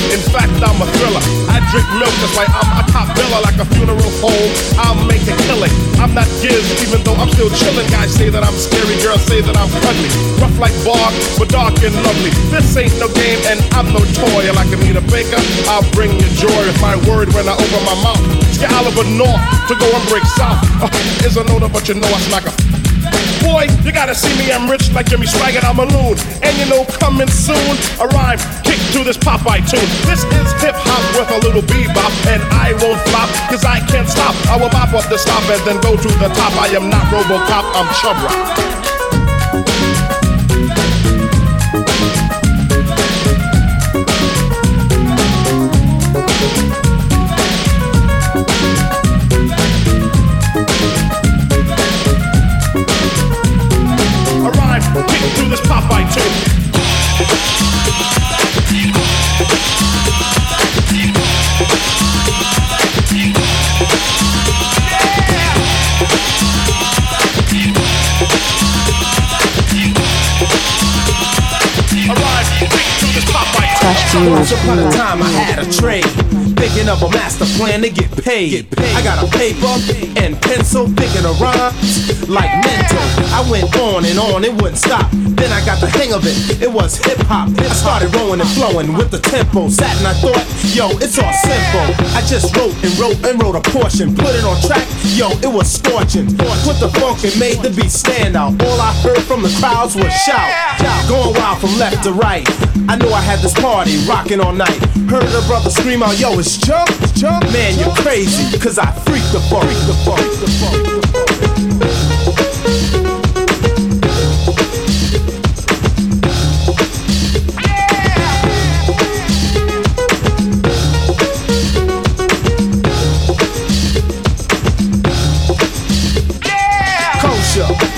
In fact, I'm a thriller. I drink milk, that's why I'm a top biller. Like a funeral home, I'll make a killing. I'm not giz, even though I'm still chilling. Guys say that I'm scary, girls say that I'm cuddly. Rough like bark, but dark and lovely. This ain't no game and I'm no toy. Like Anita Baker, I'll bring you joy. With my word when I open my mouth, it's got Oliver North to go and break south. uh, It's a note, but you know I smack a boy, you gotta see me, I'm rich like Jimmy Swaggart, I'm a loon. And you know, coming soon, a rhyme kick to this Popeye tune. This is hip-hop with a little bebop, and I won't flop, cause I can't stop. I will bop up the stop and then go to the top. I am not Robocop, I'm Chub Rock. This Popeye too. Once upon a time I had a trade, thinking of a master plan to get paid. I got a paper and pencil, thinking of rhymes like mental. I went on and on, it wouldn't stop. Then I got the hang of it, it was hip hop. I started rolling and flowing with the tempo. Sat and I thought, yo, it's all simple. I just wrote and wrote and wrote a portion, put it on track, yo, it was scorching. Put the funk and made the beat stand out. All I heard from the crowds was shout, going wild from left to right. I knew I had this party rocking all night. Heard a brother scream out, yo, it's Jump, jump, man, you're crazy, cause I freak the funk, freak the funk, freak the funk.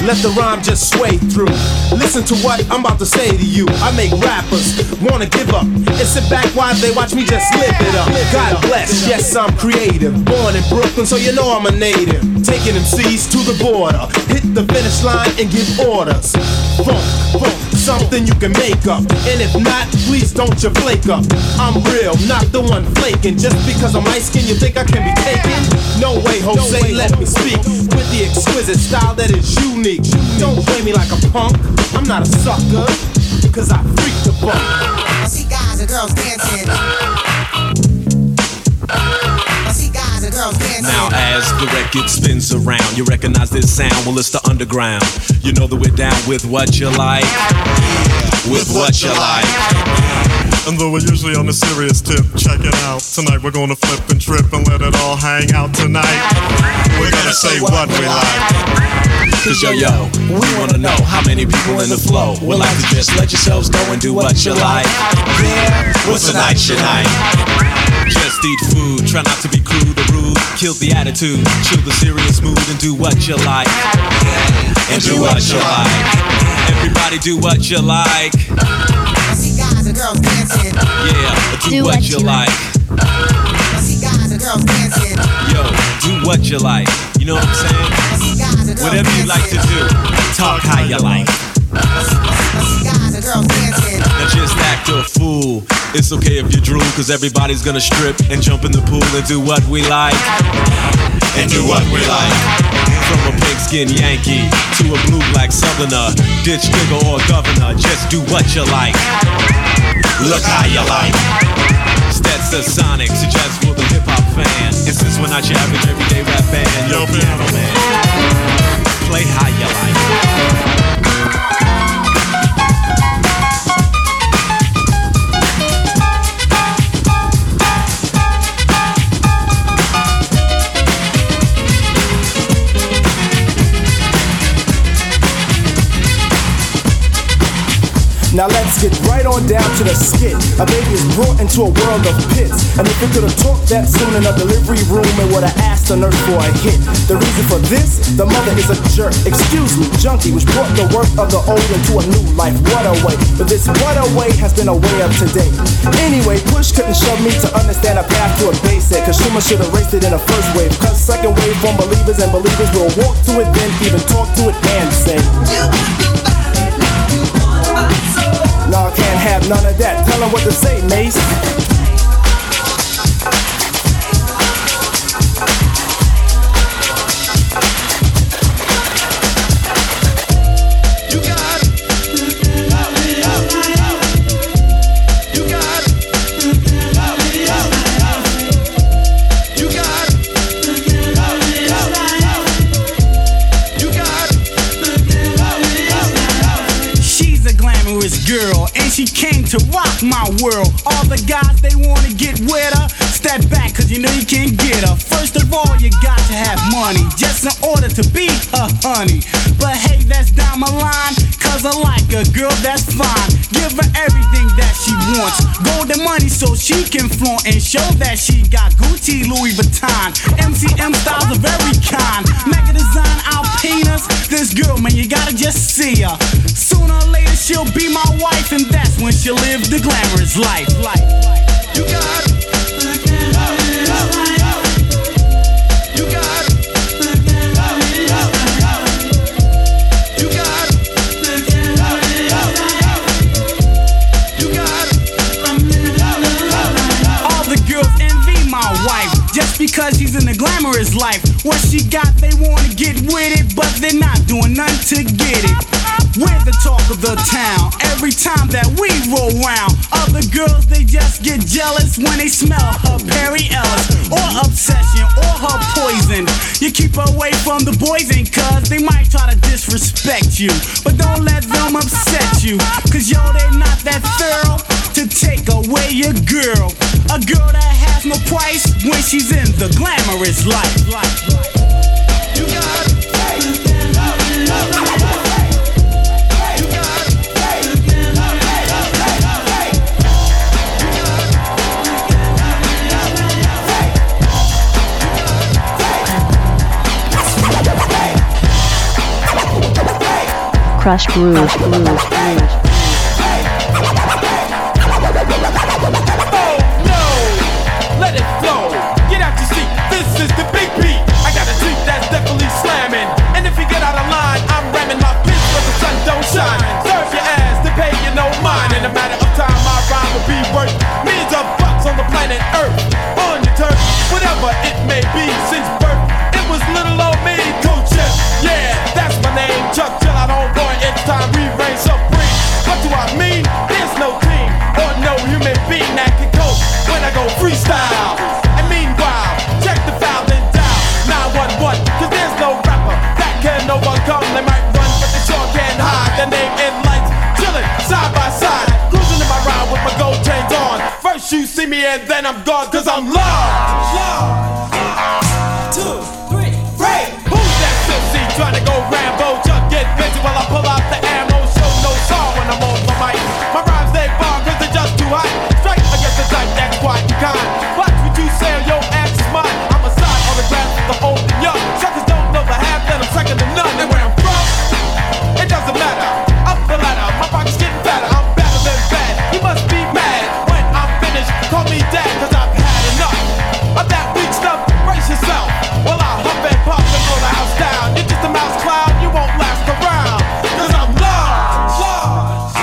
let the rhyme just sway through. Listen to what I'm about to say to you. I make rappers wanna give up and sit back while they watch me just live it up. God bless, yes, I'm creative. Born in Brooklyn, so you know I'm a native. Taking M Cs to the border, hit the finish line and give orders. Funk, funk, something you can make up, and if not, please don't you flake up. I'm real, not the one flaking. Just because I'm light skinned, you think I can be taken? No way, Jose, let me speak with the exquisite style that is unique. Don't play me like a punk, I'm not a sucker, cause I freak the bunk. I see guys and girls dancing. I see guys and girls dancing. Now as the record spins around, you recognize this sound, well it's the underground. You know that we're down with what you like, with what you like. And though we're usually on a serious tip, check it out. Tonight we're gonna flip and trip and let it all hang out tonight. We're gonna say what we like. Cause yo yo, we wanna know how many people in the flow will like to just let yourselves go and do what you like. Well tonight's your night. Just eat food, try not to be crude or rude. Kill the attitude, chill the serious mood and do what you like. And do what you like. Everybody do what you like. Girls dancing. Yeah, do, do what, what you, you like. like. I see guys and girls dancing. Yo, do what you like. You know what I'm saying? I see guys and girls whatever dancing. You like to do, talk how you like. I see, I see guys and girls dancing. Now just act a fool. It's okay if you drool, cause everybody's gonna strip and jump in the pool and do what we like. And do what we like. From a pigskin Yankee to a blue-black Southerner, ditch digger or governor, just do what you like. Look how you like. Stetsasonic, suggest for the hip-hop fan. And since we're not your average everyday rap band, yo, piano man, play how you like. Now let's get right on down to the skit. A baby is brought into a world of pits, and if it could have talked that soon in a delivery room, it would have asked the nurse for a hit. The reason for this, the mother is a jerk. Excuse me, junkie, which brought the work of the old into a new life. What a way, but this what a way has been a way of today. Anyway, push couldn't shove me to understand a path to a basic. Consumers should have raced it in a first wave, cause second wave from believers, and believers will walk to it then even talk to it and say, nah, can't have none of that. Tell 'em what to say, Mace. She came to rock my world. All the guys, they want to get with her. Step back, cause you know you can't get her. First of all, you got to have money, just in order to be a honey. But hey, that's down my line, cause I like a girl that's fine. Give her everything that she wants, golden money so she can flaunt and show that she got Gucci, Louis Vuitton. M C M styles are very kind, mega design Alpinas. This girl, man, you gotta just see her. Sooner or later, she'll be my wife, and that when she lived the glamorous life, life. You got it. You got it. You got it. You got it. All the girls envy my wife just because she's in the glamorous life. What she got, they wanna get with it, but they're not doing nothing to get it. We're the talk of the town every time that we roll round. Other girls, they just get jealous when they smell her Perry Ellis or obsession or her poison. You keep away from the boys and cuz they might try to disrespect you, but don't let them upset you, cuz yo, they're not that thorough to take away your girl. A girl that has no price when she's in the glamorous life. You got it. Krush Groove. Groove. You see me and then I'm gone, cause I'm loved. One, two, three, three. Who's that sissy trying to go Rambo? Just get busy while I pull out the ammo. Show no sorrow when I'm on my mic. My rhymes, they bar, cause they're just too hot. Strike against the type that's quite kind. Watch what you say, your ass is mine. I'm a side on the grass with the old and young. Suckers don't know the half, then I'm second to none. And where I'm from, it doesn't matter. Up the ladder, my pocket's getting fatter. I'm better than bad, you must be mad. Call me dad, cause I've had enough of that weak stuff, brace yourself. Well, I hump and pop and blow the house down. You're just a mouse clown, you won't last around. Cause I'm lost, lost.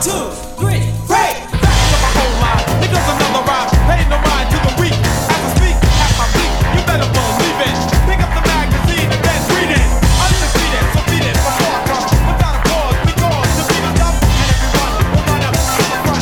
Two, three, three. That's up a whole lot. Niggas another rhyme, pay no mind to the weak. As I speak, at my feet, you better believe it. Pick up the magazine and then read it. Undefeated, defeated, before I come. Without a cause, because to be the top. And everyone will line up on the front.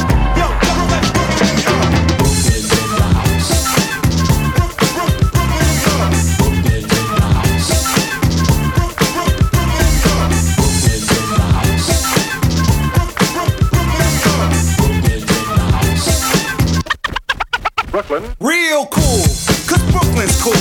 Yo, real cool, cause Brooklyn's cool.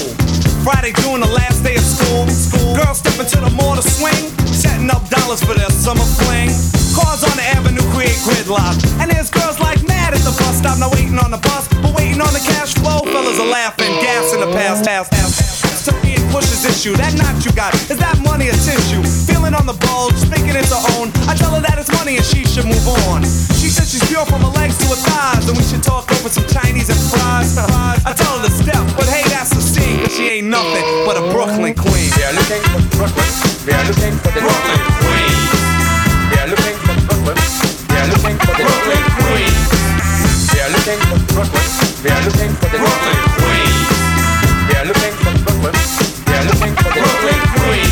Friday June, the last day of school. school. Girls step into the mall to swing, setting up dollars for their summer fling. Cars on the avenue create gridlock, and there's girls like mad at the bus stop, not waiting on the bus, but waiting on the cash flow. Fellas are laughing, gas in the past, past, past. To me it pushes issue. That knot you got, is that money or tissue? Feeling on the bulge, thinking it's her own. I tell her that it's money and she should move on. She says she's pure from her legs to her thighs, and we should talk over some Chinese and fries. I tell her to step, but hey, that's the scene, cause she ain't nothing but a Brooklyn queen. We are looking for Brooklyn. We are looking for the Brooklyn queen. We are looking for Brooklyn. We are looking for the Brooklyn queen. We are looking for Brooklyn. We are looking for the Brooklyn queen. We are looking for Brooklyn. We are looking for the Brooklyn Queen.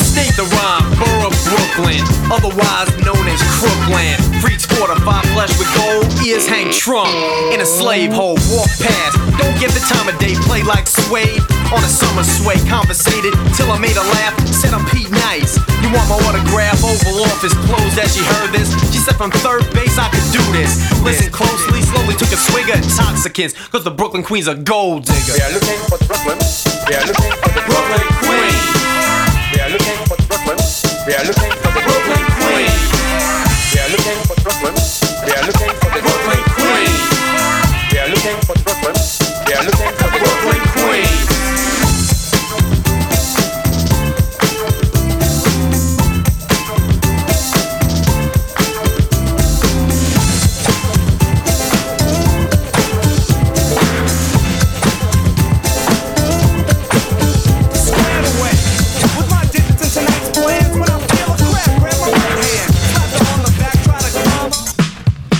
State the rhyme, borough Brooklyn, otherwise known as Crookland. Free quarter, five flesh with gold, ears hang trunk in a slave hole. Walk past, don't get the time of day. Play like suede on a summer sway. Conversated till I made a laugh. Said I'm Pete Nice. You want my autograph? Oval Office closed as she heard this. She said from third base I could do this. Listen closely, slowly took a swig of intoxicants, cause the Brooklyn Queen's a gold digger. We are looking for Brooklyn. We are looking for the Brooklyn Queen. We are looking for Brooklyn. We are looking for the Brooklyn Queen. We are looking for Brooklyn. We are looking for the Brooklyn Queen. We are looking for Brooklyn. We are looking for the Brooklyn Queen.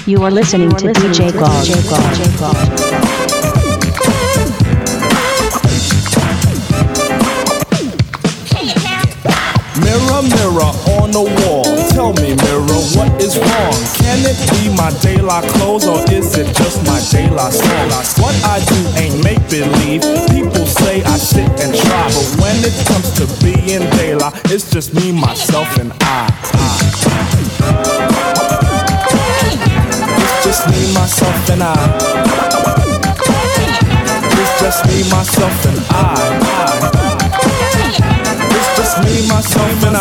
You are listening to D J Gawd. Mirror, mirror on the wall, tell me mirror, what is wrong? Can it be my de la clothes or is it just my de la soul? What I do ain't make-believe, people say I sit and try, but when it comes to being de la, it's just me, myself, and I. It's just me, myself, and I. It's just me, myself, and I. It's just me, myself, and I.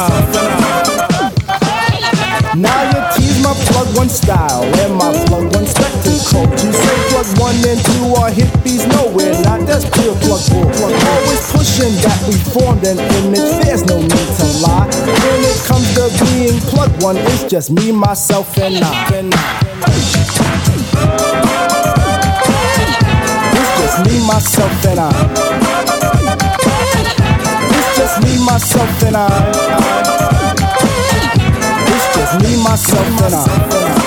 Now you tease my plug one style and my plug one spectacle. You say plug one and two are hippies, nowhere, not that's pure plug four. Always pushing that we formed an image, there's no need to lie. When it comes to being one. It's just me, myself, and I. It's just me, myself, and I. It's just me, myself, and I. It's just me, myself, and I.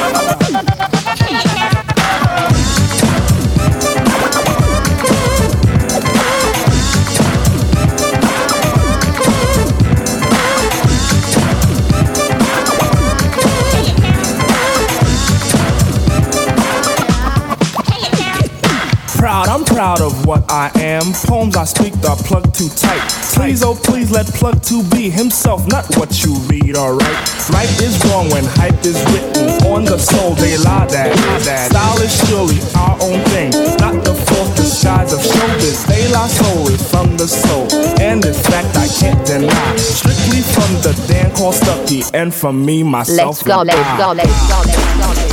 I'm proud of what I am. Poems I speak are plugged too tight. Please, oh please, let plug to be himself, not what you read, alright? Right is wrong when hype is written on the soul, they lie that, that. Style is surely our own thing, not the false disguise of showbiz. They lie soul is from the soul, and in fact I can't deny. Strictly from the Dan called Stucky, and from me, myself, let's go, and let's I. Go, let's go, let's go, let's go.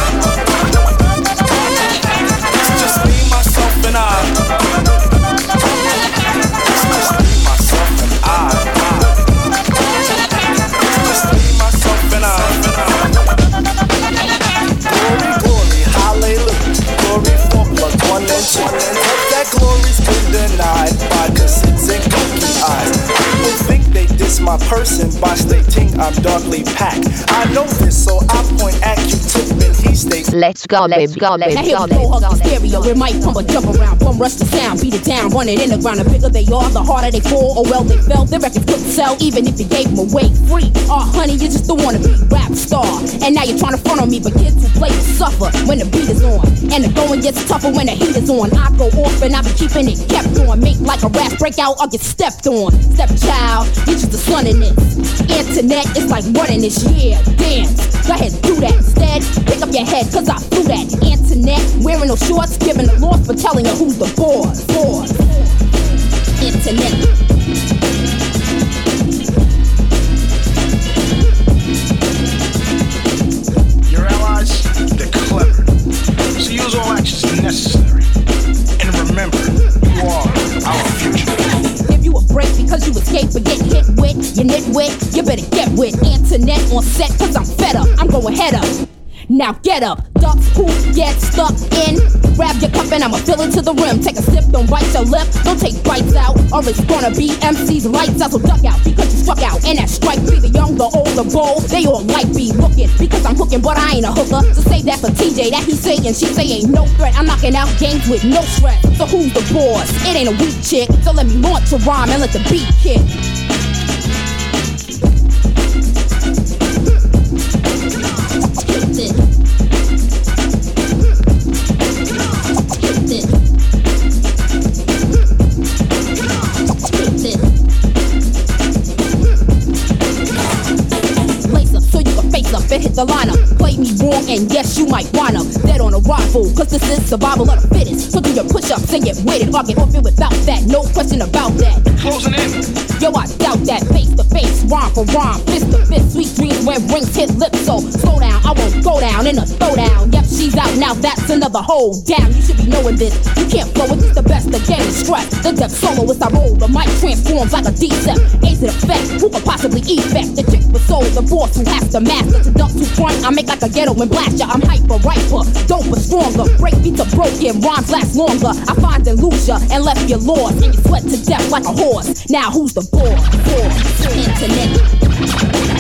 My person, by stating I'm darkly packed. I know this, so I point at you, tip, and he states, let's go, let's go, let's go, let's go. Stereo, it might pump a jump around, bum rush the sound, beat it down, run it in the ground. The bigger they are, the harder they fall. Oh well, they fell, their record couldn't sell, even if you gave them away free. Oh honey, you just don't want to be rap star, and now you're trying to front on me, but kids who play suffer when the beat is on, and the going gets tougher when the heat is on. I go off and I be keeping it kept on, make like a rap breakout, I'll get stepped on. Stepchild, you just a running it. Antoinette is like running this year. Dance, go ahead, do that instead. Pick up your head, cause I flew that. Antoinette, wearing no shorts, giving the loss, but telling her who's the boss. Boss. Antoinette. Your allies, they're clever. So use all actions necessary. And remember, you are our future. You a break because you escape or get hit with. You nitwit, you better get with Antoinette on set, cause I'm fed up. I'm going head up. Now get up. Ducks who get stuck in. Grab your cup and I'ma fill it to the rim. Take a sip, don't bite your lip. Don't take bites out, or it's gonna be M C's lights out. So duck out because you struck out. And that strike be the young, the old, the bold. They all like be looking because I'm hooking, but I ain't a hooker. So save that for T J, that he's saying. She say ain't no threat. I'm knocking out games with no threat. So who's the boss? It ain't a weak chick. So let me launch a rhyme and let the beat kick. The lineup, play me wrong and yes you might wanna dead on arrival, cause this is survival of the fittest. So do your push-ups and get with it, or get off it without that, no question about that. Closing in, yo I doubt that, face to face, rhyme for rhyme, fist to fist, sweet dreams when rings hit lips. So slow down, I won't go down in a throwdown. Yep, she's out now, that's another hold down. You should be knowing this, you can't blow it, it's the best, the game is strapped. The depth solo is I roll, the mic transforms like a D-step. Ace in effect, who could possibly effect? The chick with soul, the boss who has to master to dump to front, I make like a ghetto and blaster. I'm hyper, riper, doper, stronger. Break beats are broken, rhymes last longer. I find and lose ya, and left you lost, and you sweat to death like a horse. Now who's the boss? Boss, boss. Internet.